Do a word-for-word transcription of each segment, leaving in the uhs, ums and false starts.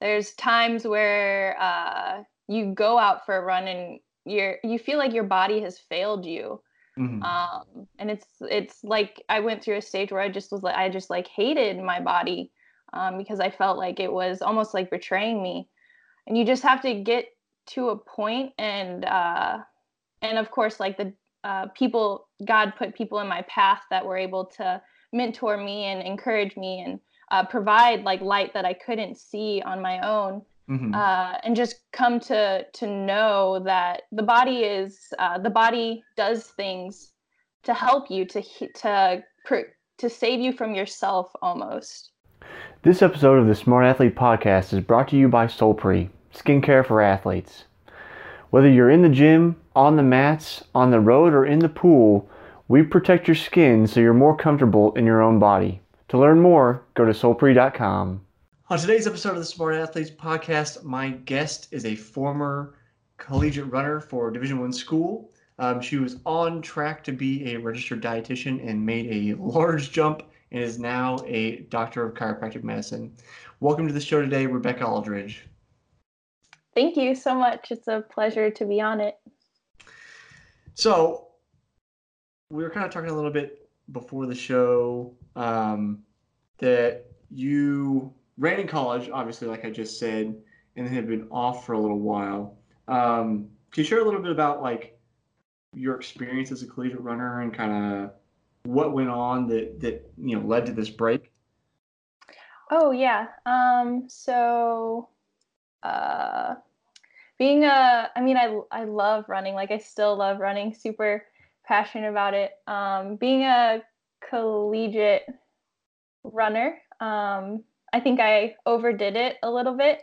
There's times where uh, you go out for a run and you're, you feel like your body has failed you. Mm-hmm. Um, and it's, it's like, I went through a stage where I just was like, I just like hated my body, um, because I felt like it was almost like betraying me. And you just have to get to a point. And, uh, and of course, like the, uh, people, God put people in my path that were able to mentor me and encourage me and, uh, provide like light that I couldn't see on my own. Mm-hmm. Uh, and just come to to know that the body is uh, the body does things to help you to to to save you from yourself almost. This episode of the Smart Athlete Podcast is brought to you by Solpri, skincare for athletes. Whether you're in the gym, on the mats, on the road, or in the pool, we protect your skin so you're more comfortable in your own body. To learn more, go to Solpri dot com. On today's episode of the Smart Athletes Podcast, my guest is a former collegiate runner for Division One school. Um, she was on track to be a registered dietitian and made a large jump and is now a doctor of chiropractic medicine. Welcome to the show today, Rebecca Aldridge. Thank you so much. It's a pleasure to be on it. So we were kind of talking a little bit before the show um, that you ran in college, obviously, like I just said, and then have been off for a little while. Um, can you share a little bit about like your experience as a collegiate runner and kind of what went on that that you know led to this break? Oh yeah. Um, so uh, being a, I mean, I I love running. Like I still love running. Super passionate about it. Um, being a collegiate runner. Um, I think I overdid it a little bit,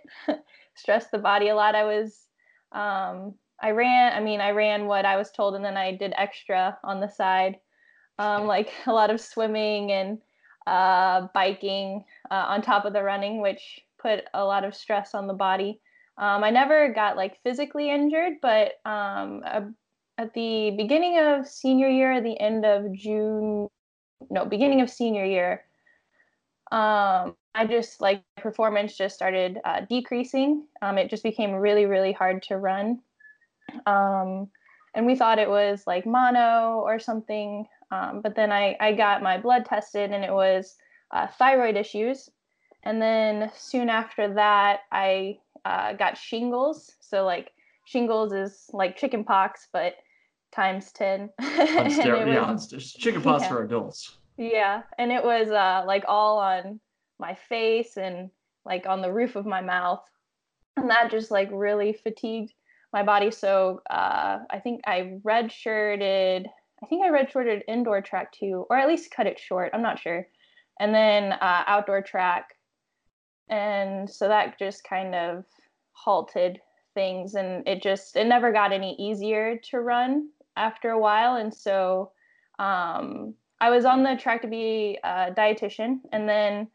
stressed the body a lot. I was, um, I ran, I mean, I ran what I was told, and then I did extra on the side, um, like a lot of swimming and uh, biking uh, on top of the running, which put a lot of stress on the body. Um, I never got like physically injured, but um, uh, at the beginning of senior year, the end of June, no, beginning of senior year, um, I just like performance just started uh, decreasing. Um, it just became really, really hard to run. Um, and we thought it was like mono or something. Um, but then I, I got my blood tested and it was uh, thyroid issues. And then soon after that, I uh, got shingles. So like shingles is like chicken pox, but times ten. On ster- yeah, was, on st- chicken pox yeah. for adults. Yeah. And it was uh, like all on my face and like on the roof of my mouth, and that just like really fatigued my body. So uh, I think I redshirted. I think I redshirted indoor track too, or at least cut it short. I'm not sure. And then uh, outdoor track, and so that just kind of halted things, and it just it never got any easier to run after a while, and so um, I was on the track to be a dietitian, and then.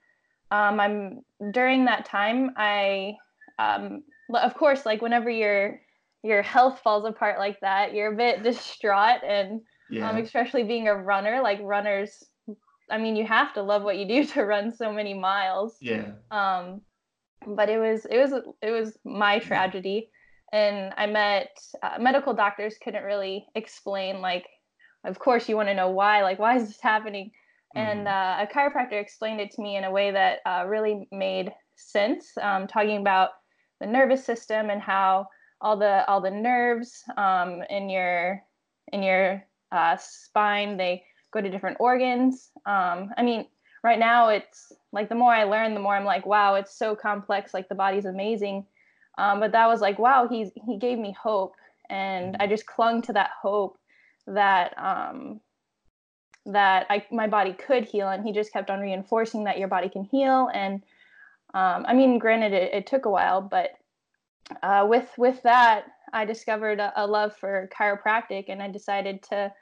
Um, I'm during that time, I, um, of course, like whenever your, your health falls apart like that, you're a bit distraught and, yeah. um, especially being a runner, like runners, I mean, you have to love what you do to run so many miles. Yeah. Um, but it was, it was, it was my tragedy. And I met, uh, medical doctors couldn't really explain, like, of course you want to know why, like, why is this happening? And uh, a chiropractor explained it to me in a way that uh, really made sense, um, talking about the nervous system and how all the all the nerves um, in your in your uh, spine, they go to different organs. Um, I mean, right now it's like the more I learn, the more I'm like, wow, it's so complex. Like the body's amazing. Um, but that was like, wow, he's, he gave me hope. And I just clung to that hope that um that I, my body could heal. And he just kept on reinforcing that your body can heal. And, um, I mean, granted it, it took a while, but, uh, with, with that, I discovered a, a love for chiropractic, and I decided to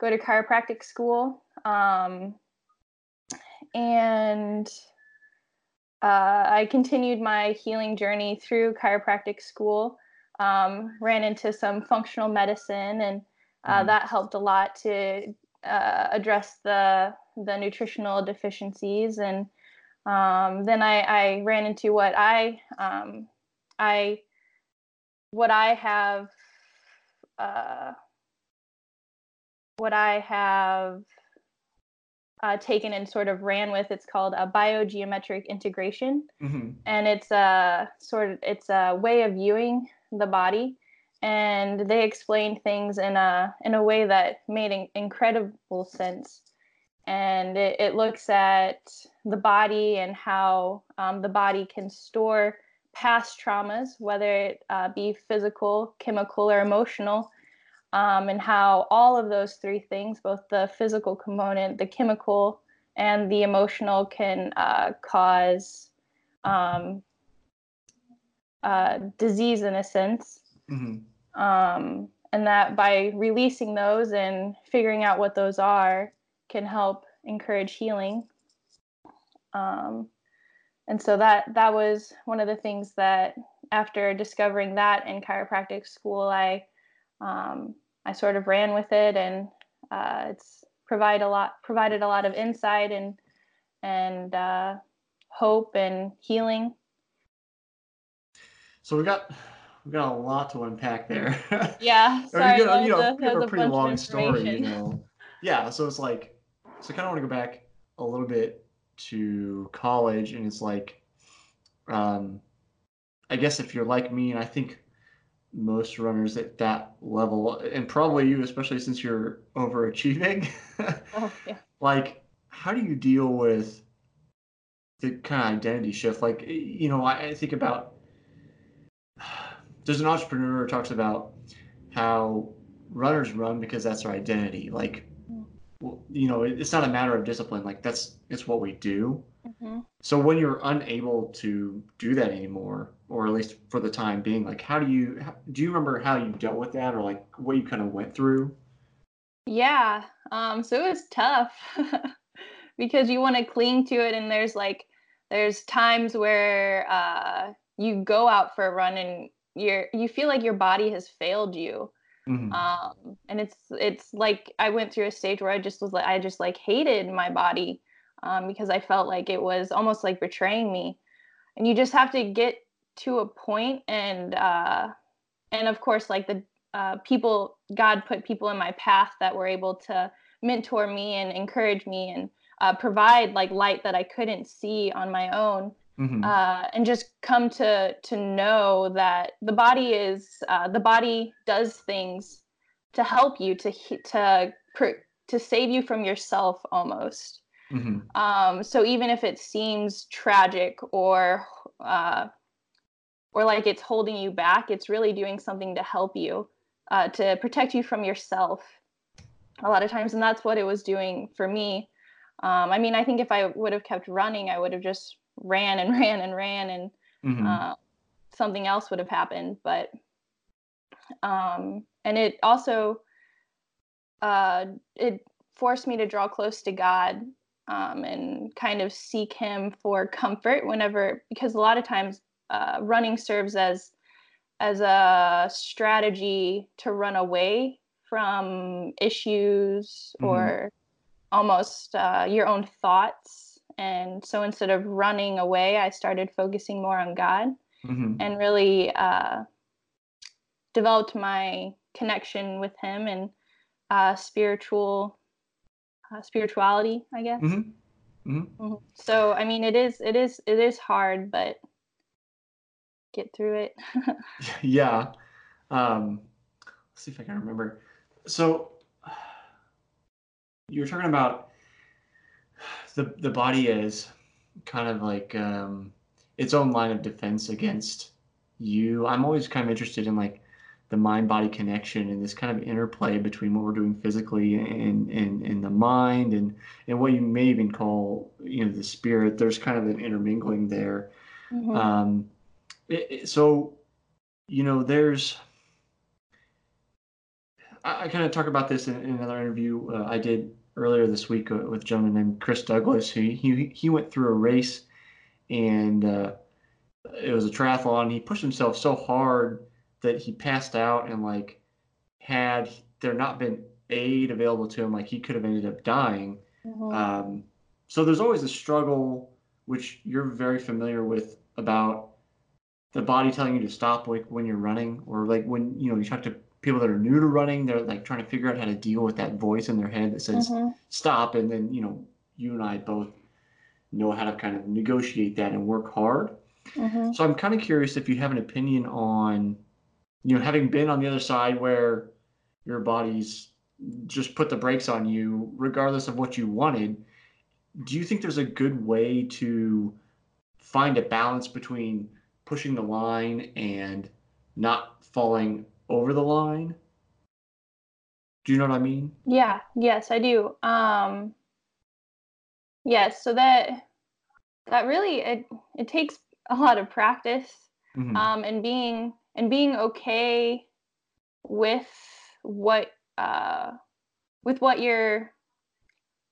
go to chiropractic school. Um, and, uh, I continued my healing journey through chiropractic school, um, ran into some functional medicine, and, uh, mm. that helped a lot to, Uh, address the the nutritional deficiencies, and Um, then I, I ran into what I, um, I, what I have, uh, what I have uh, taken and sort of ran with. It's called a biogeometric integration, mm-hmm. and it's a sort of it's a way of viewing the body. And they explained things in a in a way that made an incredible sense. And it, it looks at the body and how um, the body can store past traumas, whether it uh, be physical, chemical, or emotional, um, and how all of those three things, both the physical component, the chemical, and the emotional, can uh, cause um, uh, disease in a sense. Mm-hmm. Um, and that by releasing those and figuring out what those are, can help encourage healing. Um, and so that that was one of the things that, after discovering that in chiropractic school, I um, I sort of ran with it, and uh, it's provide a lot provided a lot of insight and and uh, hope and healing. So we got we got a lot to unpack there. Yeah, sorry, you know, you know, we have a pretty long story, you know. Yeah, so it's like, so I kind of want to go back a little bit to college, and it's like, um, I guess if you're like me, and I think most runners at that level, and probably you, especially since you're overachieving, oh, yeah. like, how do you deal with the kind of identity shift? Like, you know, I, I think about, there's an entrepreneur who talks about how runners run because that's their identity. Like, well, you know, it's not a matter of discipline. Like, that's, it's what we do. Mm-hmm. So when you're unable to do that anymore, or at least for the time being, like, how do you, do you remember how you dealt with that, or like what you kind of went through? Yeah. Um, so it was tough because you want to cling to it. And there's like, there's times where uh, you go out for a run and you're, you feel like your body has failed you. Mm-hmm. Um, and it's, it's like, I went through a stage where I just was like, I just like hated my body, um, because I felt like it was almost like betraying me. And you just have to get to a point. And, uh, and of course, like the, uh, people, God put people in my path that were able to mentor me and encourage me and, uh, provide like light that I couldn't see on my own. Mm-hmm. Uh, and just come to to know that the body is uh, the body does things to help you to to to save you from yourself almost. Mm-hmm. Um, so even if it seems tragic or uh, or like it's holding you back, it's really doing something to help you uh, to protect you from yourself a lot of times, and that's what it was doing for me. Um, I mean, I think if I would have kept running, I would have just ran and ran and ran and mm-hmm. uh, something else would have happened. But um and it also uh it forced me to draw close to God um and kind of seek him for comfort whenever, because a lot of times uh running serves as as a strategy to run away from issues mm-hmm. or almost uh your own thoughts. And so instead of running away, I started focusing more on God mm-hmm. and really uh, developed my connection with him and uh, spiritual uh, spirituality, I guess. Mm-hmm. Mm-hmm. Mm-hmm. So, I mean, it is it is it is hard, but get through it. Yeah. Um, let's see if I can remember. So you were talking about The, the body is kind of like um, its own line of defense against you. I'm always kind of interested in like the mind-body connection and this kind of interplay between what we're doing physically and, and, and the mind and, and what you may even call, you know, the spirit. There's kind of an intermingling there. Mm-hmm. Um, it, it, so, you know, there's... I, I kind of talk about this in, in another interview uh, I did earlier this week with a gentleman named Chris Douglas, who he, he went through a race, and uh, it was a triathlon. He pushed himself so hard that he passed out, and like, had there not been aid available to him, like he could have ended up dying. Mm-hmm. Um, so there's always a struggle which you're very familiar with, about the body telling you to stop like when you're running, or like when, you know, you talk to people that are new to running, they're like trying to figure out how to deal with that voice in their head that says mm-hmm. stop. And then, you know, you and I both know how to kind of negotiate that and work hard. Mm-hmm. So I'm kind of curious if you have an opinion on, you know, having been on the other side where your body's just put the brakes on you, regardless of what you wanted, do you think there's a good way to find a balance between pushing the line and not falling over the line? Do you know what I mean? Yeah. Yes, I do. Um, yes. So that, that really, it, it takes a lot of practice, mm-hmm. um, and being, and being okay with what, uh, with what your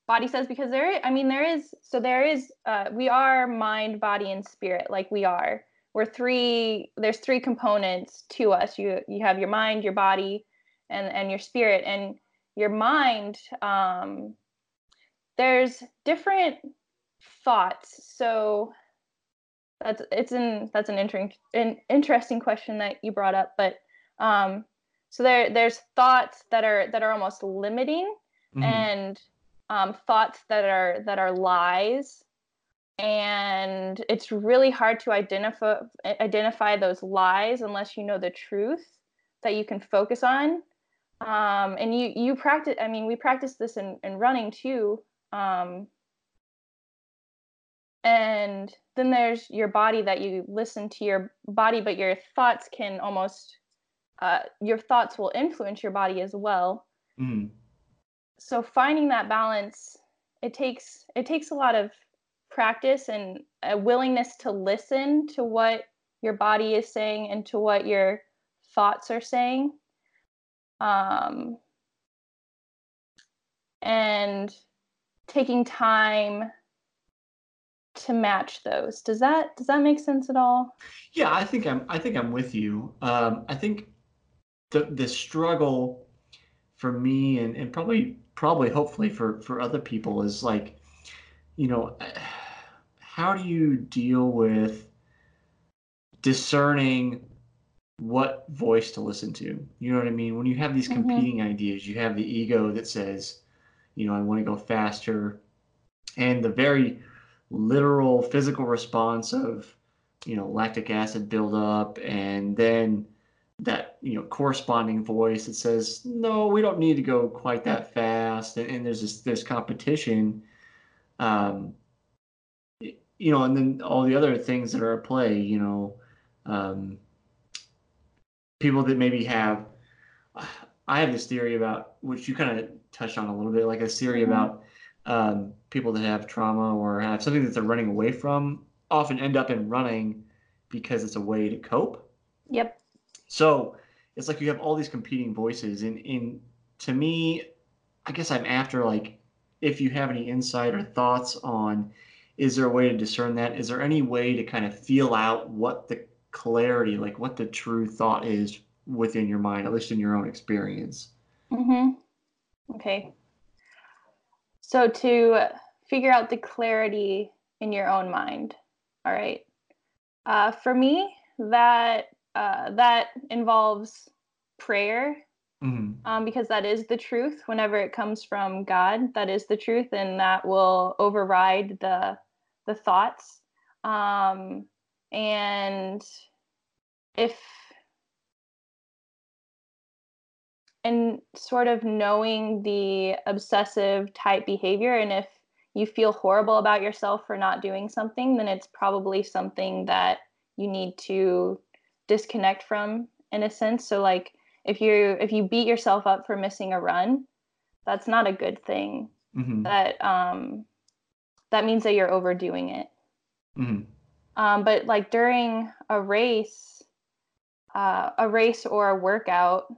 body says, because there, I mean, there is, so there is, uh, we are mind, body, and spirit. Like we are, we're three, there's three components to us. You, you have your mind, your body, and, and your spirit. And your mind, um, there's different thoughts. So that's, it's an, that's an interesting, an interesting question that you brought up, but, um, so there, there's thoughts that are, that are almost limiting, mm-hmm. and, um, thoughts that are, that are lies. And it's really hard to identify, identify those lies unless you know the truth that you can focus on. Um, and you, you practice, I mean, we practice this in, in running too. Um, and then there's your body, that you listen to your body, but your thoughts can almost, uh, your thoughts will influence your body as well. Mm. So finding that balance, it takes, it takes a lot of practice and a willingness to listen to what your body is saying and to what your thoughts are saying. Um, and taking time to match those. Does that, does that make sense at all? Yeah, I think I'm, I think I'm with you. Um, I think the, the struggle for me, and, and probably, probably hopefully for, for other people, is like, you know, how do you deal with discerning what voice to listen to? You know what I mean? When you have these competing mm-hmm. ideas, you have the ego that says, you know, I want to go faster, and the very literal physical response of, you know, lactic acid buildup, and then that, you know, corresponding voice that says, no, we don't need to go quite that fast, and, and there's this, this competition. Um, you know, and then all the other things that are at play, you know, um, people that maybe have, I have this theory about, which you kind of touched on a little bit, like a theory mm-hmm. about um, people that have trauma or have something that they're running away from often end up in running because it's a way to cope. Yep. So it's like you have all these competing voices, and, and to me, I guess I'm after, like, if you have any insight or thoughts on, is there a way to discern that? Is there any way to kind of feel out what the clarity, like what the true thought is within your mind, at least in your own experience? Mm-hmm. Okay. So to figure out the clarity in your own mind. All right. Uh, for me, that, uh, that involves prayer. Mm-hmm. Um, because that is the truth. Whenever it comes from God, that is the truth, and that will override the the thoughts. Um, and if and sort of knowing the obsessive type behavior, and if you feel horrible about yourself for not doing something, then it's probably something that you need to disconnect from, in a sense. So like, If you if you beat yourself up for missing a run, that's not a good thing. Mm-hmm. That um, that means that you're overdoing it. Mm-hmm. Um, but like during a race, uh, a race or a workout,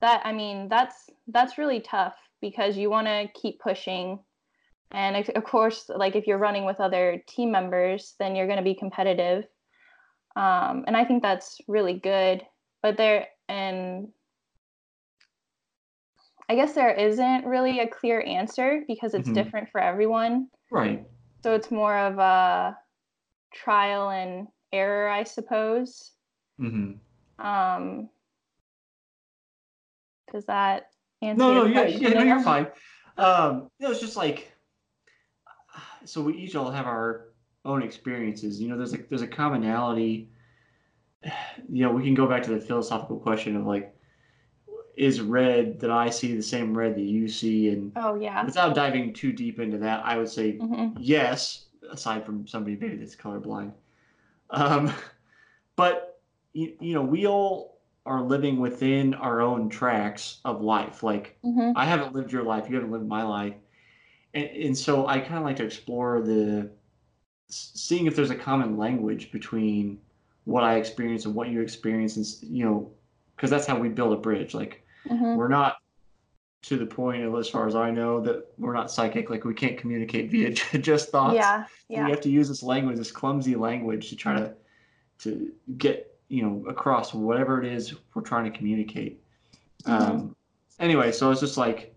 that I mean that's that's really tough, because you want to keep pushing, and if, of course, like if you're running with other team members, then you're going to be competitive, um, and I think that's really good. But there. And I guess there isn't really a clear answer, because it's mm-hmm. different for everyone. Right. So it's more of a trial and error, I suppose. Mm-hmm. Um, does that answer no, your no, question? Yeah, yeah, no, you're fine. Um, you know, it's just like, so we each all have our own experiences. You know, there's a, there's a commonality. You know, we can go back to the philosophical question of like, is red that I see the same red that you see? And oh yeah. Without diving too deep into that, I would say mm-hmm. yes, aside from somebody maybe that's colorblind. Um, but you, you know, we all are living within our own tracks of life. Like mm-hmm. I haven't lived your life, you haven't lived my life, and and so I kind of like to explore the seeing if there's a common language between what I experience and what you experience, and you know, because that's how we build a bridge. Like. Mm-hmm. We're not to the point of, as far as I know, that we're not psychic. Like we can't communicate via just thoughts. Yeah, yeah. We have to use this language, this clumsy language, to try to to get you know across whatever it is we're trying to communicate. Mm-hmm. Um, anyway, so it's just like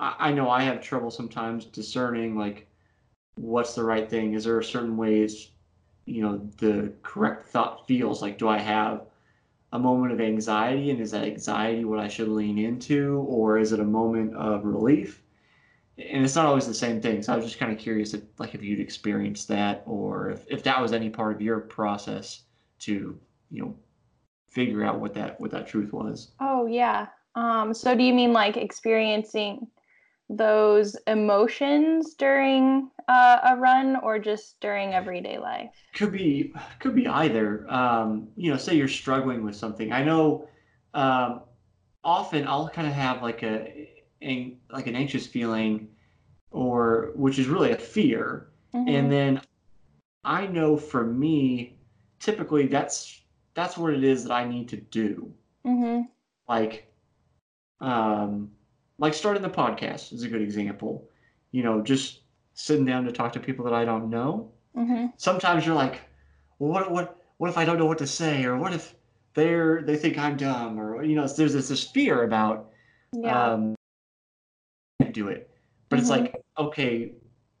I, I know I have trouble sometimes discerning like what's the right thing. Is there a certain ways you know the correct thought feels? Like do I have a moment of anxiety, and is that anxiety what I should lean into, or is it a moment of relief? And it's not always the same thing. So I was just kind of curious if, like, if you'd experienced that, or if, if that was any part of your process to, you know, figure out what that, what that truth was. Oh yeah. Um, so do you mean like experiencing those emotions during uh, a run, or just during everyday life? Could be, could be either. Um, you know, say you're struggling with something. I know um, often I'll kind of have like a, a like an anxious feeling, or which is really a fear. Mm-hmm. And then I know for me, typically that's that's what it is that I need to do. Mm-hmm. Like. Um, Like starting the podcast is a good example. You know, just sitting down to talk to people that I don't know. Mm-hmm. Sometimes you're like, well, what, what, what if I don't know what to say, or what if they're they think I'm dumb, or you know, there's this, this fear about, yeah, um, do it. But mm-hmm. it's like, okay,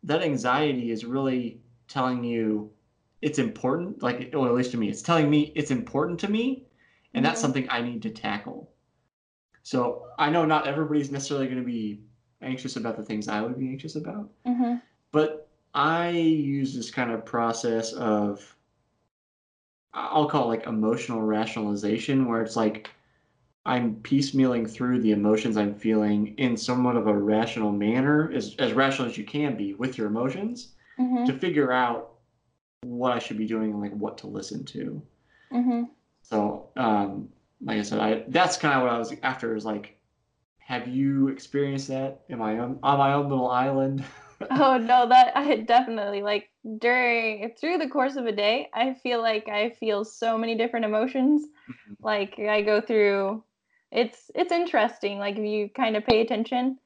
that anxiety is really telling you it's important. Like, well, at least to me, it's telling me it's important to me, and mm-hmm. that's something I need to tackle. So I know not everybody's necessarily going to be anxious about the things I would be anxious about, mm-hmm. but I use this kind of process of, I'll call it like emotional rationalization, where it's like I'm piecemealing through the emotions I'm feeling in somewhat of a rational manner, as, as rational as you can be with your emotions, mm-hmm. to figure out what I should be doing and like what to listen to. Mm-hmm. So, um, like I said, I, that's kind of what I was after, is like, have you experienced that in my own, on my own little island? Oh, no, that I definitely, like, during, through the course of a day, I feel like I feel so many different emotions. Like, I go through, it's it's interesting, like, if you kind of pay attention.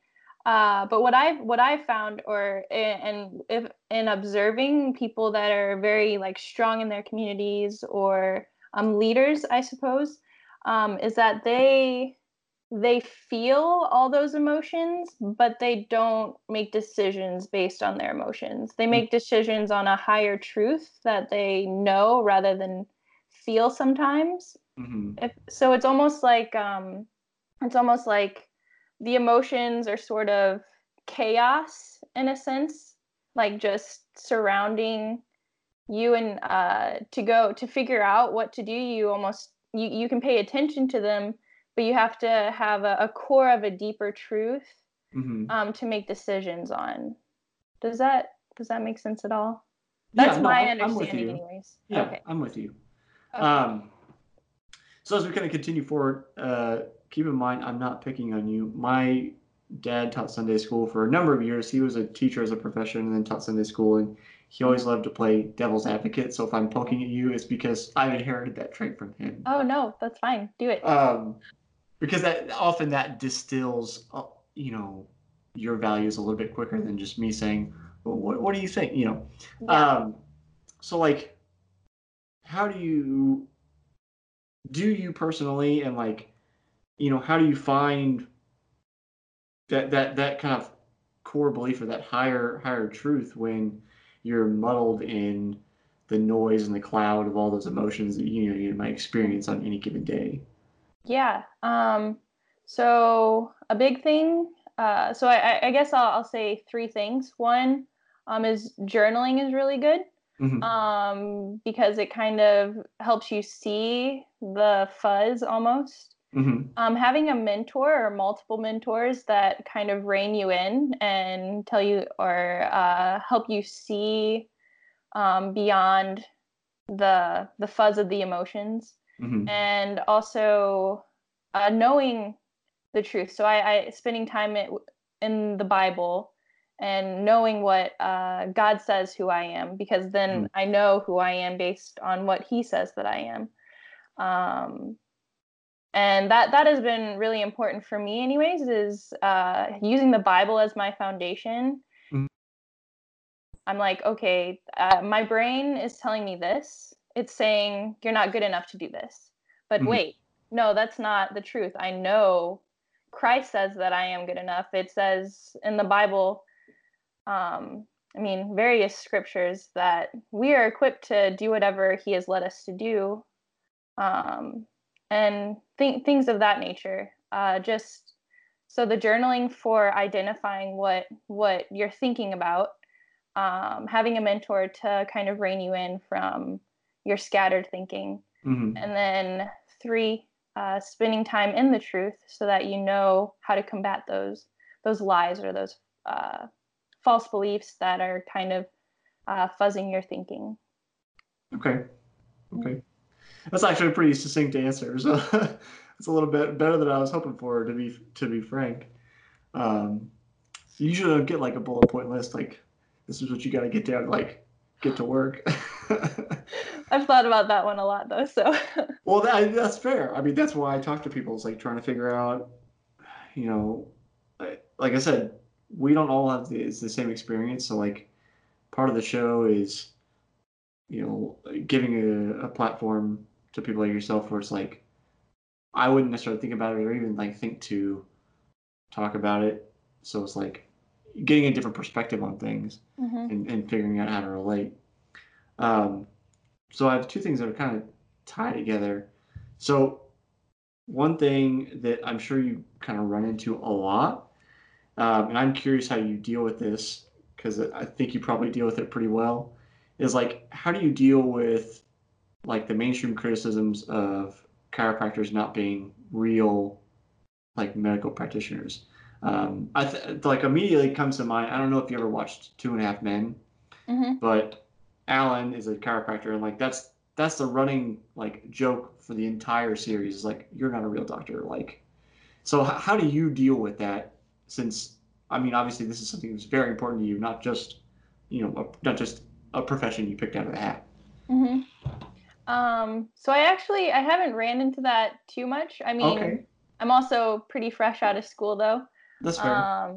Uh, but what I've, what I've found, or, and if in observing people that are very, like, strong in their communities, or um, leaders, I suppose, Um, is that they they feel all those emotions, but they don't make decisions based on their emotions. They make decisions on a higher truth that they know rather than feel sometimes. Mm-hmm. If, so it's almost like um, it's almost like the emotions are sort of chaos in a sense, like just surrounding you, and uh, to go to figure out what to do, you almost. You, you can pay attention to them, but you have to have a, a core of a deeper truth mm-hmm. um, to make decisions on. Does that does that make sense at all? That's yeah, no, my I'm, understanding, I'm anyways. Yeah, okay. I'm with you. Okay. Um, so as we kind of continue forward, uh, keep in mind I'm not picking on you. My dad taught Sunday school for a number of years. He was a teacher as a profession, and then taught Sunday school, and he always loved to play devil's advocate. So if I'm poking at you, it's because I've inherited that trait from him. Oh no, that's fine. Do it. Um, because that often that distills, you know, your values a little bit quicker than just me saying, well, what, what do you think? You know? Yeah. Um, so like, how do you, do you personally, and like, you know, how do you find that, that, that kind of core belief, or that higher, higher truth when you're muddled in the noise and the cloud of all those emotions that, you know, you might experience on any given day. Yeah. Um, so a big thing, uh, so I, I guess I'll, I'll say three things. One um, is journaling is really good. Mm-hmm. Um, because it kind of helps you see the fuzz almost. Mm-hmm. Um, having a mentor or multiple mentors that kind of rein you in and tell you or uh, help you see um, beyond the the fuzz of the emotions, mm-hmm. and also uh, knowing the truth. So I, I spending time in the Bible and knowing what uh, God says who I am, because then mm. I know who I am based on what He says that I am. Um, and that that has been really important for me anyways, is uh, using the Bible as my foundation. Mm. I'm like, okay, uh, my brain is telling me this. It's saying, you're not good enough to do this. But mm. wait, no, that's not the truth. I know Christ says that I am good enough. It says in the Bible, Um, I mean, various scriptures that we are equipped to do whatever He has led us to do, um, and th- things of that nature. Uh, just so the journaling for identifying what what you're thinking about, um, having a mentor to kind of rein you in from your scattered thinking, mm-hmm. and then three, uh, spending time in the truth so that you know how to combat those those lies or those uh, false beliefs that are kind of uh, fuzzing your thinking. Okay. Okay. That's actually a pretty succinct answer. So it's a little bit better than I was hoping for, to be, to be frank. Um, so you usually don't get like a bullet point list, like this is what you got to get down, like get to work. I've thought about that one a lot though. So, well, that, that's fair. I mean, that's why I talk to people. It's like trying to figure out, you know, like I said, we don't all have the, it's the same experience. So like part of the show is, you know, giving a, a platform to people like yourself where it's like, I wouldn't necessarily think about it or even like think to talk about it. So it's like getting a different perspective on things, mm-hmm. and, and figuring out how to relate. Um, so I have two things that are kind of tied together. So one thing that I'm sure you kind of run into a lot, Um, and I'm curious how you deal with this, because I think you probably deal with it pretty well, is like, how do you deal with like the mainstream criticisms of chiropractors not being real, like medical practitioners? Um, I th- like immediately comes to mind, I don't know if you ever watched Two and a Half Men, mm-hmm. but Alan is a chiropractor, and like that's that's the running like joke for the entire series, is like, you're not a real doctor. Like, so h- how do you deal with that? Since, I mean, obviously this is something that's very important to you, not just, you know, a, not just a profession you picked out of the hat. Mm-hmm. Um, so I actually, I haven't ran into that too much. I mean, okay. I'm also pretty fresh out of school though. That's fair. Um,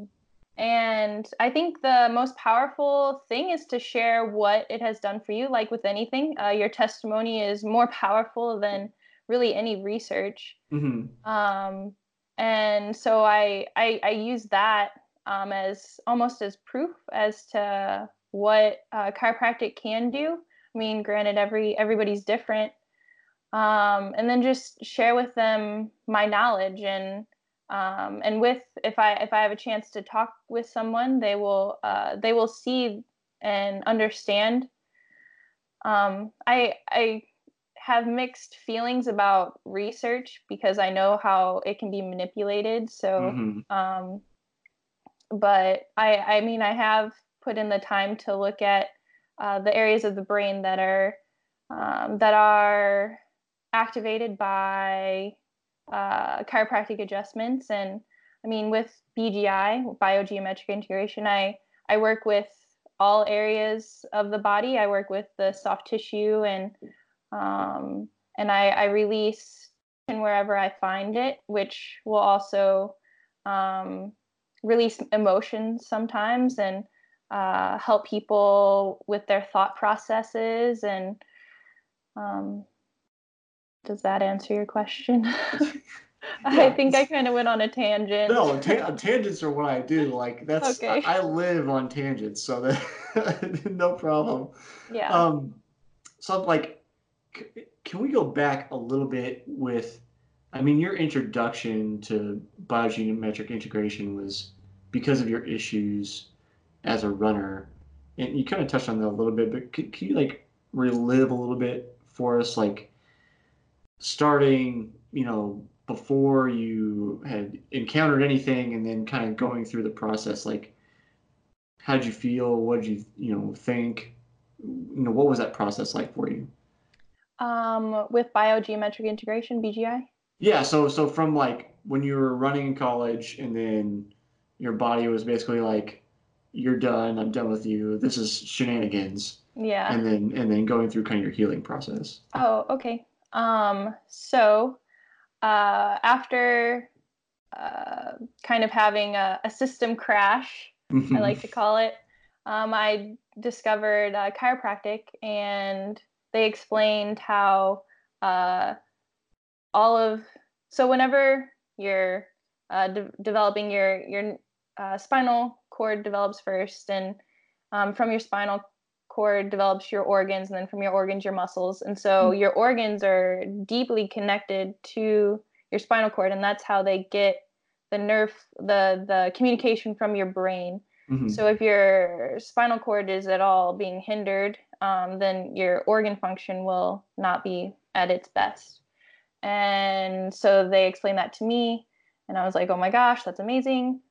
and I think the most powerful thing is to share what it has done for you. Like with anything, uh, your testimony is more powerful than really any research. Mm-hmm. Um, And so I, I, I use that um, as almost as proof as to what uh, chiropractic can do. I mean, granted, every everybody's different. Um, and then just share with them my knowledge, and um, and with if I if I have a chance to talk with someone, they will uh, they will see and understand. Um, I I. have mixed feelings about research because I know how it can be manipulated. So, mm-hmm. um, but I, I mean, I have put in the time to look at uh, the areas of the brain that are, um, that are activated by uh, chiropractic adjustments. And I mean, with B G I, biogeometric integration, I, I work with all areas of the body. I work with the soft tissue, and Um, and I, I release wherever I find it, which will also um, release emotions sometimes, and uh, help people with their thought processes. And um, does that answer your question? I think I kind of went on a tangent. No, ta tangents are what I do. Like that's, okay. I, I live on tangents, so that no problem. Yeah. Um, so I'm like, c can we go back a little bit with, I mean, your introduction to biogeometric integration was because of your issues as a runner. And you kind of touched on that a little bit, but can, can you like relive a little bit for us, like starting, you know, before you had encountered anything and then kind of going through the process, like how'd you feel? What did you, you know, think, you know, what was that process like for you? Um, with biogeometric integration, B G I? Yeah. So, so from like when you were running in college and then your body was basically like, you're done, I'm done with you, this is shenanigans. Yeah. And then, and then going through kind of your healing process. Oh, okay. Um, so, uh, after, uh, kind of having a, a system crash, I like to call it, um, I discovered uh, chiropractic, and they explained how, uh, all of, so whenever you're, uh, de developing your, your, uh, spinal cord develops first, and, um, from your spinal cord develops your organs, and then from your organs, your muscles. And so your organs are deeply connected to your spinal cord, and that's how they get the nerve, the, the communication from your brain. Mm-hmm. So if your spinal cord is at all being hindered, um, then your organ function will not be at its best. And so they explained that to me, and I was like, oh my gosh, that's amazing.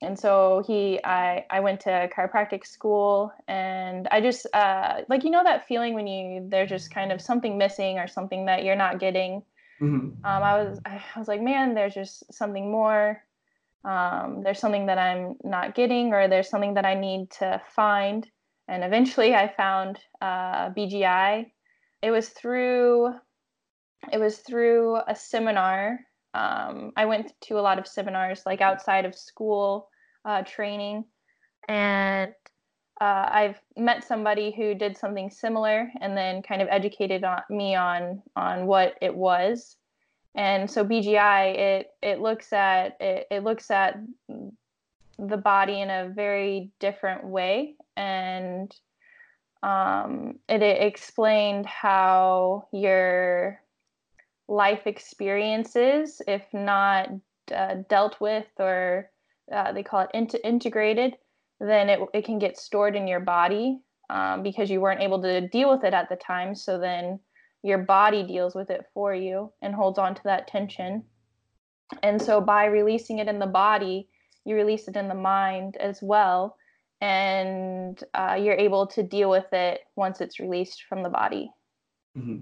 And so he, I, I went to chiropractic school, and I just, uh, like, you know, that feeling when you, there's just kind of something missing or something that you're not getting. Mm-hmm. Um, I was, I was like, man, there's just something more. Um, there's something that I'm not getting, or there's something that I need to find. And eventually I found, uh, B G I. It was through, it was through a seminar. Um, I went to a lot of seminars, like outside of school, uh, training, and uh, I've met somebody who did something similar, and then kind of educated on, me on on what it was. And so B G I, it it looks at it, it looks at the body in a very different way, and um, it, it explained how your life experiences, if not uh, dealt with, or uh, they call it int integrated, then it, it can get stored in your body, um, because you weren't able to deal with it at the time. So then your body deals with it for you and holds on to that tension. And so by releasing it in the body, you release it in the mind as well. And uh, you're able to deal with it once it's released from the body. Mm-hmm.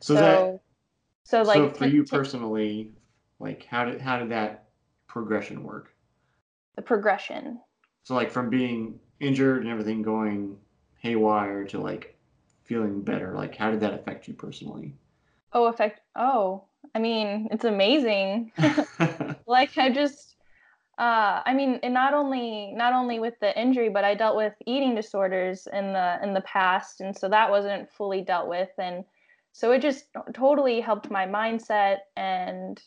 So, so that, so like so for you personally, like how did how did that progression work? The progression. So like from being injured and everything going haywire to like feeling better, like how did that affect you personally? Oh, affect oh, I mean, it's amazing. Like I just uh I mean, and not only not only with the injury, but I dealt with eating disorders in the in the past, and so that wasn't fully dealt with, and so it just totally helped my mindset. And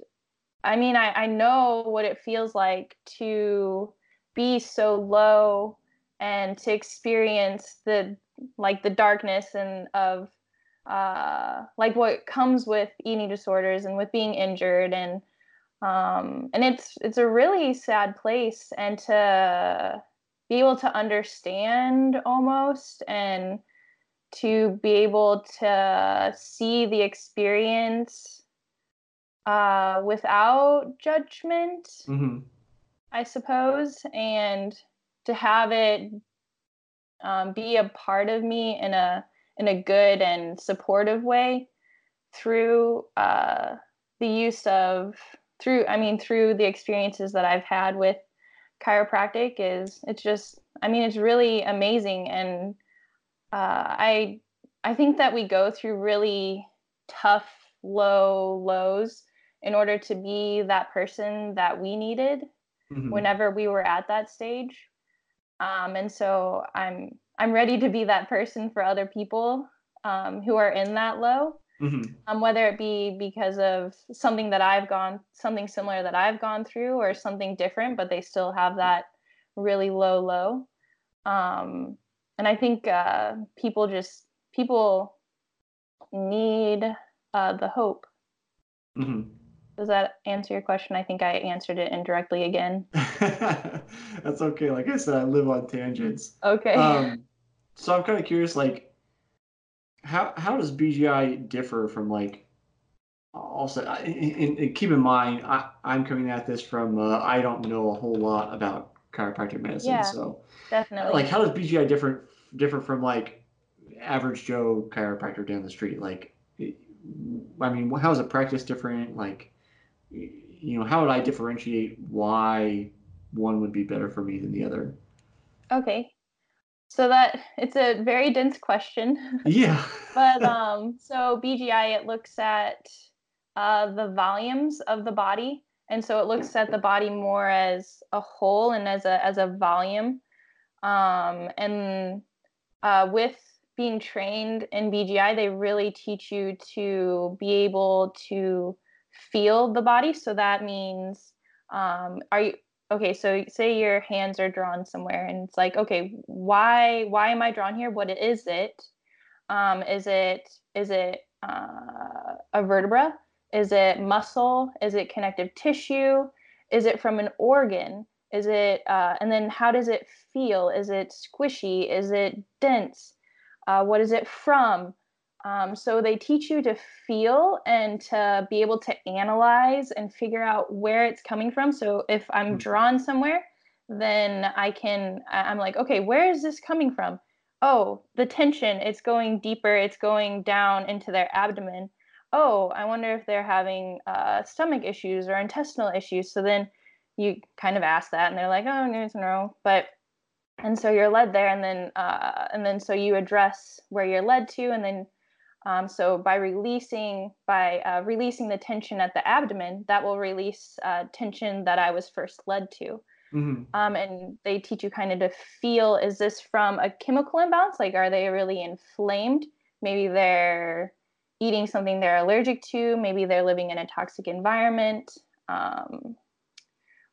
I mean, I, I know what it feels like to be so low and to experience the, like the darkness and of, uh, like what comes with eating disorders and with being injured. And, um, and it's, it's a really sad place, and to be able to understand almost, and to be able to see the experience uh, without judgment, mm-hmm. I suppose, and to have it um, be a part of me in a in a good and supportive way through uh, the use of through I mean through the experiences that I've had with chiropractic is it's just I mean it's really amazing. And Uh, I I think that we go through really tough, low lows in order to be that person that we needed, mm-hmm. whenever we were at that stage. Um, and so I'm I'm ready to be that person for other people um, who are in that low, Mm-hmm. Um, whether it be because of something that I've gone, something similar that I've gone through, or something different, but they still have that really low low. Um, and I think uh, people just, people need uh, the hope. Mm-hmm. Does that answer your question? I think I answered it indirectly again. That's okay. Like I said, I live on tangents. Okay. Um, so I'm kind of curious, like, How how does B G I differ from, like, also, and, and keep in mind, I, I'm coming at this from, uh, I don't know a whole lot about chiropractic medicine. Yeah, so definitely. Like, how does B G I differ, differ from, like, average Joe chiropractor down the street? Like, I mean, how is the practice different? Like, you know, how would I differentiate why one would be better for me than the other? Okay. So that, it's a very dense question. Yeah. But um, so B G I, it looks at uh, the volumes of the body. And so it looks at the body more as a whole and as a as a volume. Um, and uh, with being trained in B G I, they really teach you to be able to feel the body. So that means, um, are you, okay, so say your hands are drawn somewhere, and it's like, okay, why why am I drawn here? What is it? Um, is it is it uh, a vertebra? Is it muscle? Is it connective tissue? Is it from an organ? Is it uh, and then how does it feel? Is it squishy? Is it dense? Uh, what is it from? Um, so they teach you to feel and to be able to analyze and figure out where it's coming from. So if I'm drawn somewhere, then I can, I'm like, okay, where is this coming from? Oh, the tension, it's going deeper. It's going down into their abdomen. Oh, I wonder if they're having uh, stomach issues or intestinal issues. So then you kind of ask that, and they're like, oh, no, no, but and so you're led there, and then uh, and then so you address where you're led to, and then Um, so by releasing by uh, releasing the tension at the abdomen, that will release uh, tension that I was first led to. Mm-hmm. Um, and they teach you kind of to feel, is this from a chemical imbalance? Like, are they really inflamed? Maybe they're eating something they're allergic to. Maybe they're living in a toxic environment. Um,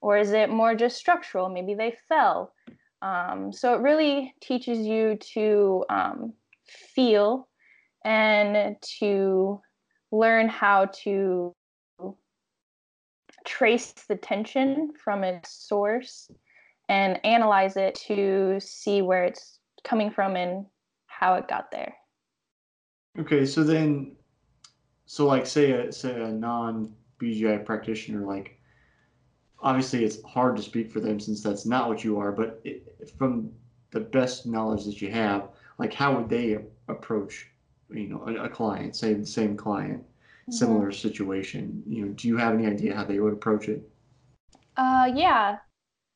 or is it more just structural? Maybe they fell. Um, so it really teaches you to um, feel and to learn how to trace the tension from its source and analyze it to see where it's coming from and how it got there. Okay, so then, so like say a, say a non-B G I practitioner, like obviously it's hard to speak for them since that's not what you are, but it, from the best knowledge that you have, like how would they approach, you know, a, a client, say the same client, mm-hmm. similar situation, you know, do you have any idea how they would approach it? Uh, yeah.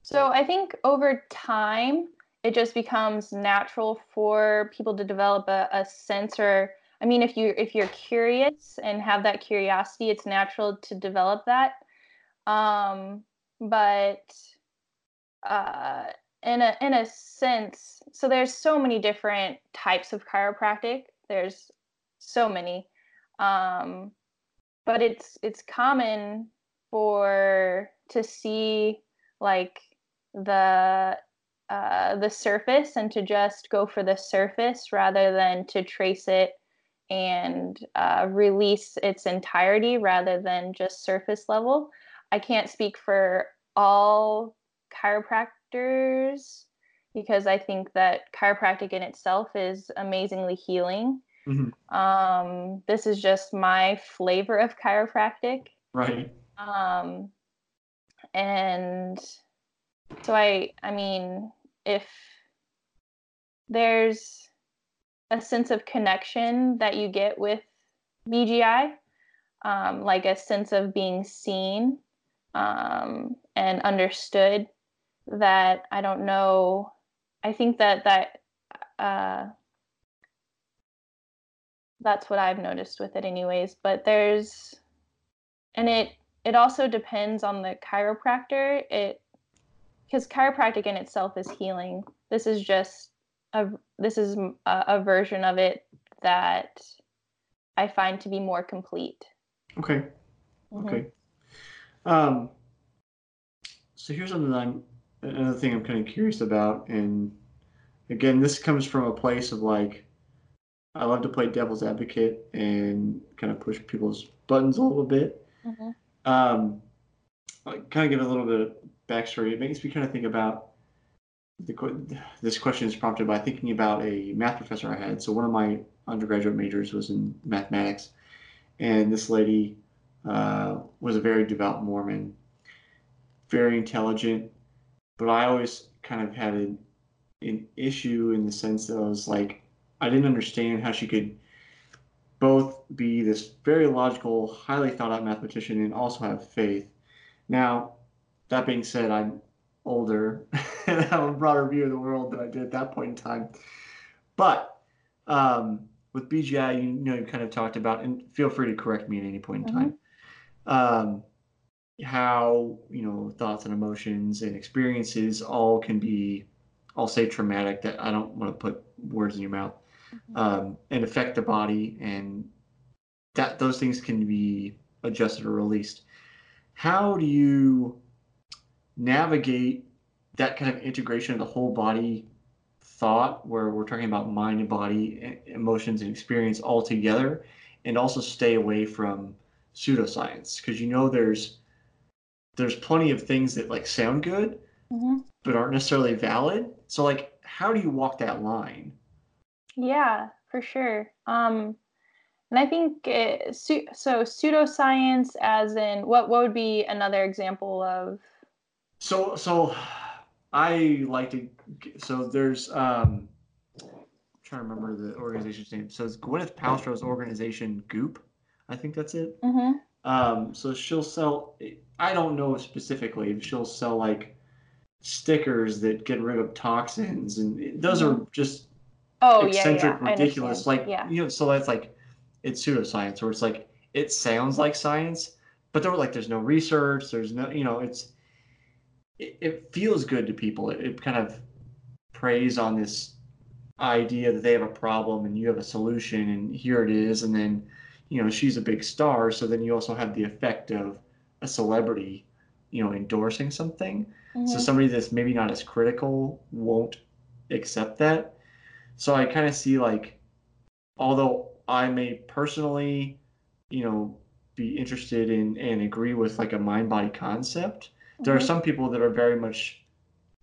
So I think over time, it just becomes natural for people to develop a, a sense or, I mean, if you, if you're curious and have that curiosity, it's natural to develop that. Um, but, uh, in a, in a sense, so there's so many different types of chiropractic. There's so many, um, but it's it's common for to see like the uh, the surface and to just go for the surface rather than to trace it and uh, release its entirety rather than just surface level. I can't speak for all chiropractors, because I think that chiropractic in itself is amazingly healing. Mm-hmm. Um, this is just my flavor of chiropractic. Right. Um, and so I, I mean, if there's a sense of connection that you get with B G I, um, like a sense of being seen um, and understood, that I don't know. I think that that uh, that's what I've noticed with it anyways, but there's, and it, it also depends on the chiropractor, it, because chiropractic in itself is healing. This is just, a, this is a, a version of it that I find to be more complete. Okay. Mm-hmm. Okay. Um, so here's something that I'm, another thing I'm kind of curious about. And again, this comes from a place of like, I love to play devil's advocate and kind of push people's buttons a little bit. Mm-hmm. Um, kind of give a little bit of backstory. It makes me kind of think about the, this question is prompted by thinking about a math professor I had. So one of my undergraduate majors was in mathematics, and this lady uh, was a very devout Mormon, very intelligent, but I always kind of had an, an issue in the sense that I was like, I didn't understand how she could both be this very logical, highly thought out mathematician and also have faith. Now, that being said, I'm older and I have a broader view of the world than I did at that point in time. But um, with B G I, you know, you kind of talked about, and feel free to correct me at any point in time, mm-hmm. um, how, you know, thoughts and emotions and experiences all can be, I'll say traumatic, that I don't want to put words in your mouth, mm-hmm. um, and affect the body, and that those things can be adjusted or released. How do you navigate that kind of integration of the whole body thought, where we're talking about mind and body, emotions and experience all together, and also stay away from pseudoscience? Because you know there's there's plenty of things that like sound good, mm-hmm. but aren't necessarily valid. So like, how do you walk that line? Yeah, for sure. Um... And I think, it, so pseudoscience as in, what what would be another example of? So, so I like to, so there's, um, I'm trying to remember the organization's name. So it's Gwyneth Paltrow's organization, Goop. I think that's it. Mm-hmm. Um, so she'll sell, I don't know specifically, if she'll sell like stickers that get rid of toxins. And those mm-hmm. are just oh, eccentric, yeah, yeah. ridiculous. Like, yeah. you know, so that's like, it's pseudoscience, or it's like, it sounds like science, but they're like, there's no research, there's no, you know, it's, it, it feels good to people. It, it kind of preys on this idea that they have a problem and you have a solution and here it is. And then, you know, she's a big star. So then you also have the effect of a celebrity, you know, endorsing something. Mm-hmm. So somebody that's maybe not as critical won't accept that. So I kind of see like, although I may personally, you know, be interested in and agree with like a mind-body concept, there mm-hmm. are some people that are very much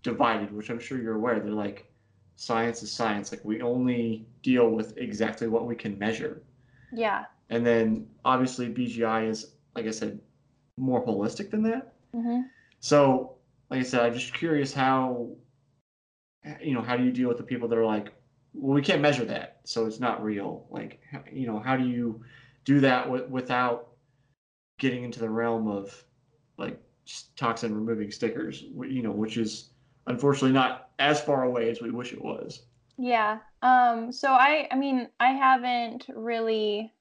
divided, which I'm sure you're aware. They're like, science is science. Like, we only deal with exactly what we can measure. Yeah. And then obviously B G I is, like I said, more holistic than that. Mm-hmm. So, like I said, I'm just curious how, you know, how do you deal with the people that are like, well, we can't measure that, so it's not real. Like, you know, how do you do that w- without getting into the realm of like toxin removing stickers, you know, which is unfortunately not as far away as we wish it was. Yeah. Um, so I, I mean, I haven't really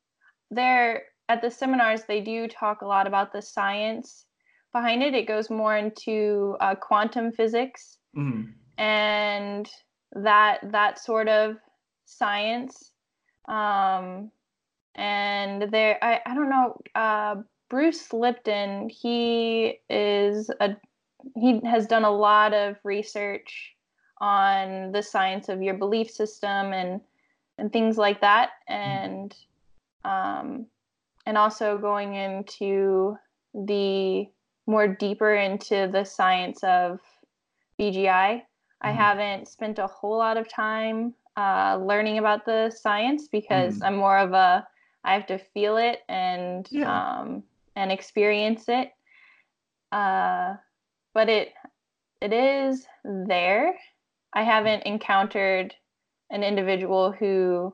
there at the seminars, they do talk a lot about the science behind it. It goes more into uh, quantum physics mm. and that that sort of science, um and there I, I don't know uh Bruce Lipton, he is a he has done a lot of research on the science of your belief system and and things like that, and um and also going into the more deeper into the science of B G I. I haven't spent a whole lot of time uh, learning about the science because mm. I'm more of a, I have to feel it and yeah. um, and experience it. Uh, but it it is there. I haven't encountered an individual who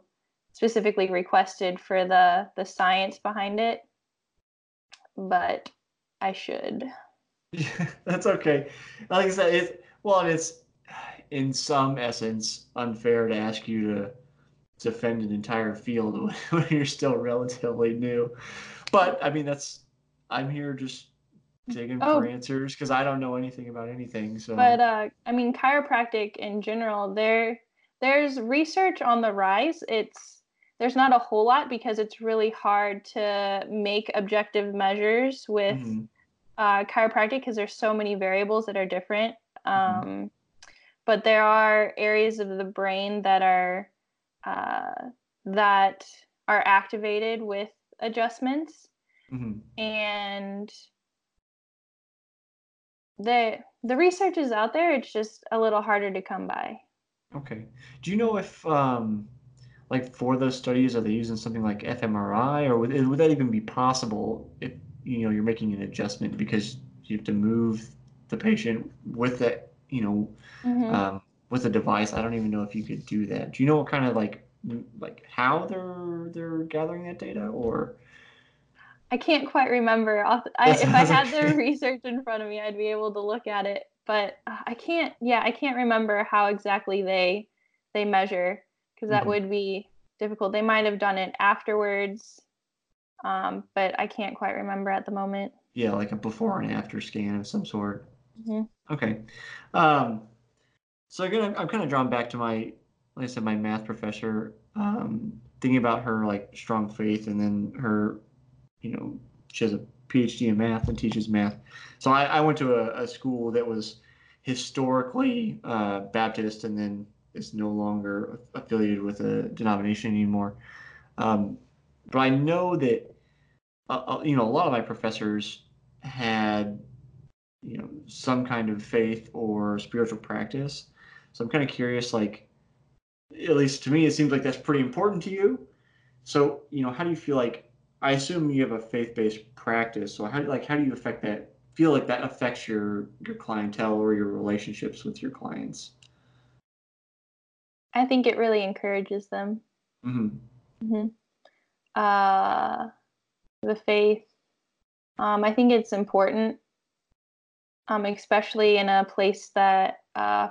specifically requested for the, the science behind it, but I should. Yeah, that's okay. Like I said, it's, well, it's, in some essence, unfair to ask you to defend an entire field when you're still relatively new. But, I mean, that's, I'm here just digging oh. for answers because I don't know anything about anything. So, But, uh, I mean, chiropractic in general, there, there's research on the rise. It's there's not a whole lot because it's really hard to make objective measures with mm-hmm. uh, chiropractic because there's so many variables that are different. Um, mm-hmm. But there are areas of the brain that are uh, that are activated with adjustments, mm-hmm. and the the research is out there. It's just a little harder to come by. Okay. Do you know if um, like for those studies, are they using something like fMRI, or would, would that even be possible if you know you're making an adjustment because you have to move the patient with that, you know, mm-hmm. um, with a device? I don't even know if you could do that. Do you know what kind of like like how they're they're gathering that data, or? I can't quite remember. I'll, I, if I had okay. the research in front of me, I'd be able to look at it. But I can't, yeah, I can't remember how exactly they they measure, because that mm-hmm. would be difficult. They might have done it afterwards, um, but I can't quite remember at the moment. Yeah, like a before and after scan of some sort. Mm-hmm. Okay. Um, so I'm, gonna, I'm kind of drawn back to my, like I said, my math professor, um, thinking about her like strong faith, and then her, you know, she has a PhD in math and teaches math. So I, I went to a, a school that was historically uh, Baptist and then is no longer affiliated with a denomination anymore. Um, but I know that, uh, you know, a lot of my professors had, you know, some kind of faith or spiritual practice. So I'm kind of curious, like, at least to me, it seems like that's pretty important to you. So, you know, how do you feel like, I assume you have a faith-based practice. So how, like, how do you affect that? Feel like that affects your, your clientele or your relationships with your clients? I think it really encourages them. Mm-hmm. Mm-hmm. Uh, the faith. Um, I think it's important, um, especially in a place that uh,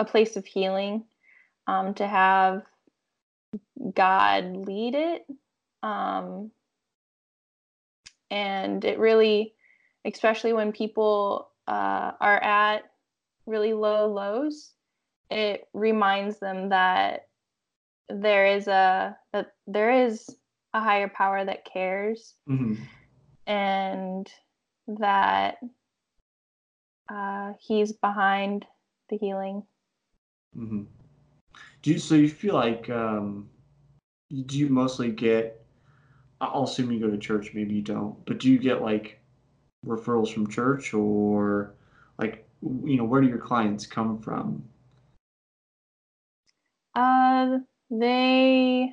a place of healing, um, to have God lead it. Um, And it really, especially when people uh, are at really low lows, it reminds them that there is a that there is a higher power that cares, mm-hmm. and that uh, he's behind the healing. Mm-hmm. Do you, so you feel like um, do you mostly get? I'll assume you go to church, maybe you don't, but do you get like referrals from church, or like, you know, where do your clients come from? Uh, they,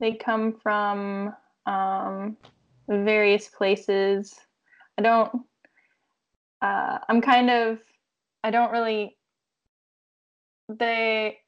they come from, um, various places. I don't, uh, I'm kind of, I don't really, they,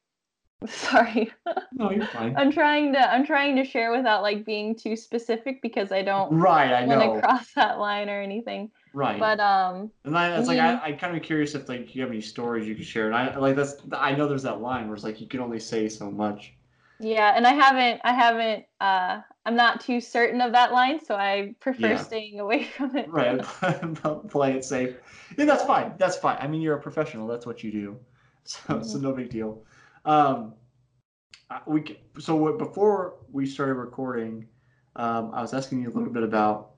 Sorry. No, you're fine. I'm trying to I'm trying to share without like being too specific, because I don't right, I want know. to cross that line or anything. Right. But um and I, it's like I I'm kind of curious if like you have any stories you could share. And I like that's I know there's that line where it's like you can only say so much. Yeah, and I haven't I haven't uh I'm not too certain of that line, so I prefer yeah. staying away from it. Right. Play it safe. Yeah, that's fine. That's fine. I mean, you're a professional, that's what you do. So mm-hmm. so no big deal. Um, we so before we started recording, um, I was asking you a little bit about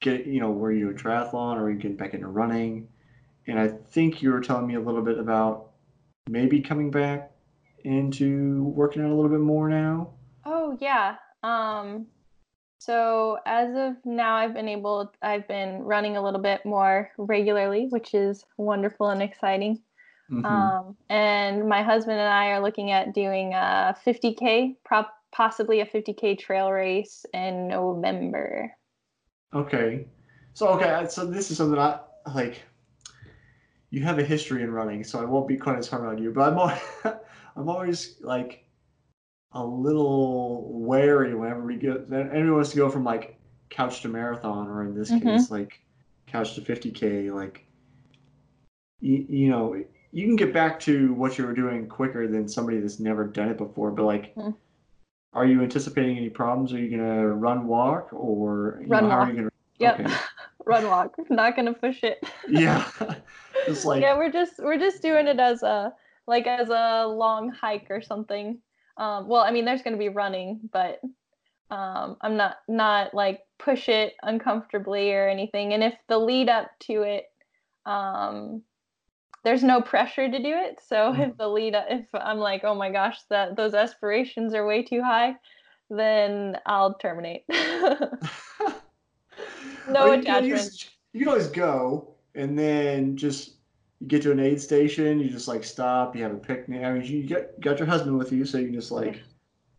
get you know were you a triathlon or were you getting back into running, and I think you were telling me a little bit about maybe coming back into working out a little bit more now. Oh yeah. Um, so as of now, I've been able I've been running a little bit more regularly, which is wonderful and exciting. Mm-hmm. Um, and my husband and I are looking at doing a fifty K, prop, possibly a fifty K trail race in November. Okay. So, okay. So this is something I like, you have a history in running, so I won't be quite as hard on you, but I'm, all, I'm always like a little wary whenever we get, anyone wants to go from like couch to marathon, or in this mm-hmm. case, like couch to fifty K, like, you, you know, you can get back to what you were doing quicker than somebody that's never done it before. But like, mm. are you anticipating any problems? Are you going to run, walk, or you run, know, walk. How are you gonna... Yep. Okay. Run, walk. Not going to push it. Yeah. Just like, yeah, we're just, we're just doing it as a, like as a long hike or something. Um, well, I mean, there's going to be running, but um, I'm not, not like push it uncomfortably or anything. And if the lead up to it, um, there's no pressure to do it. So if the lead up, if I'm like, oh my gosh, that those aspirations are way too high, then I'll terminate. No well, attachment. You can, just, you can always go and then just you get to an aid station. You just like stop. You have a picnic. I mean, you get, got your husband with you, so you can just like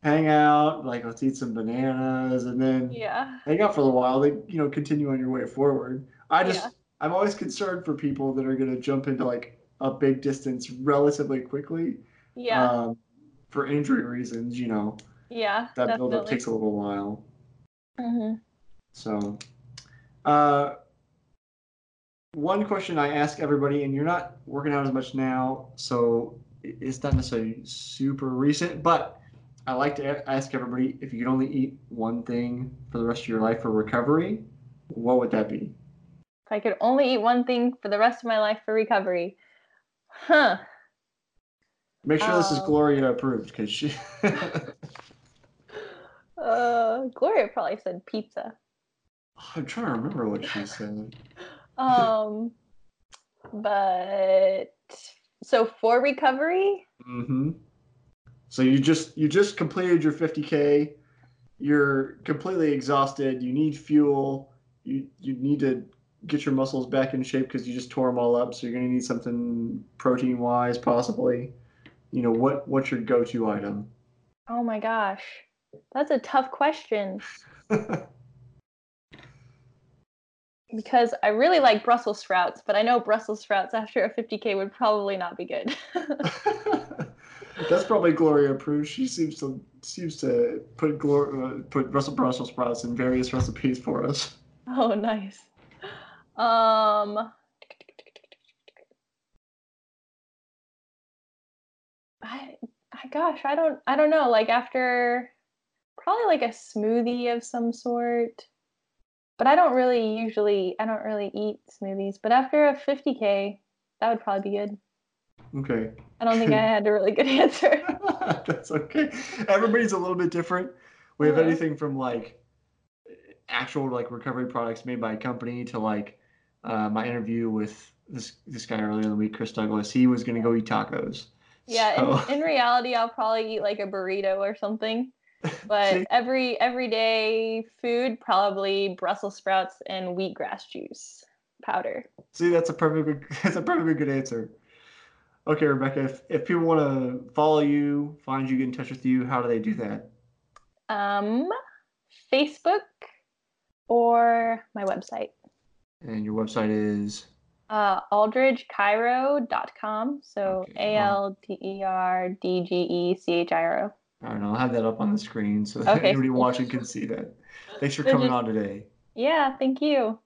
hang out. Like let's eat some bananas, and then yeah, hang out for a while. Then you know, continue on your way forward. I just yeah. I'm always concerned for people that are going to jump into like a big distance relatively quickly. Yeah. Um, for injury reasons, you know. Yeah. That build up takes a little while. Mm-hmm. So. Uh, one question I ask everybody, and you're not working out as much now, so it's not necessarily super recent, but I like to ask everybody, if you could only eat one thing for the rest of your life for recovery, what would that be? If I could only eat one thing for the rest of my life for recovery, huh? Make sure um, this is Gloria approved, because she... uh, Gloria probably said pizza. I'm trying to remember what she said. Um, but so for recovery. Mm-hmm. So you just you just completed your fifty K. You're completely exhausted. You need fuel. You you need to get your muscles back in shape because you just tore them all up. So you're gonna need something protein wise, possibly. You know what? What's your go-to item? Oh my gosh, that's a tough question. Because I really like Brussels sprouts, but I know Brussels sprouts after a fifty K would probably not be good. That's probably Gloria approved. She seems to seems to put Glor- uh, put Brussels Brussels sprouts in various recipes for us. Oh, nice. Um, I, I gosh, I don't I don't know. Like after probably like a smoothie of some sort. But I don't really usually, I don't really eat smoothies. But after a fifty K, that would probably be good. Okay. I don't think I had a really good answer. That's okay. Everybody's a little bit different. We have yeah. anything from like actual like recovery products made by a company to like uh, my interview with this this guy earlier in the week, Chris Douglas. He was going to go eat tacos. Yeah. So. In, in reality, I'll probably eat like a burrito or something. But See? every everyday food, probably Brussels sprouts and wheatgrass juice powder. See, that's a perfect that's a perfectly good answer. Okay, Rebecca, if, if people want to follow you, find you, get in touch with you, how do they do that? Um, Facebook or my website. And your website is? Uh, Aldridge Cairo dot com. So okay. A L D E R D G E C H I R O. All right, I'll have that up on the screen so that okay. anybody watching can see that. Thanks for coming on today. Yeah, thank you.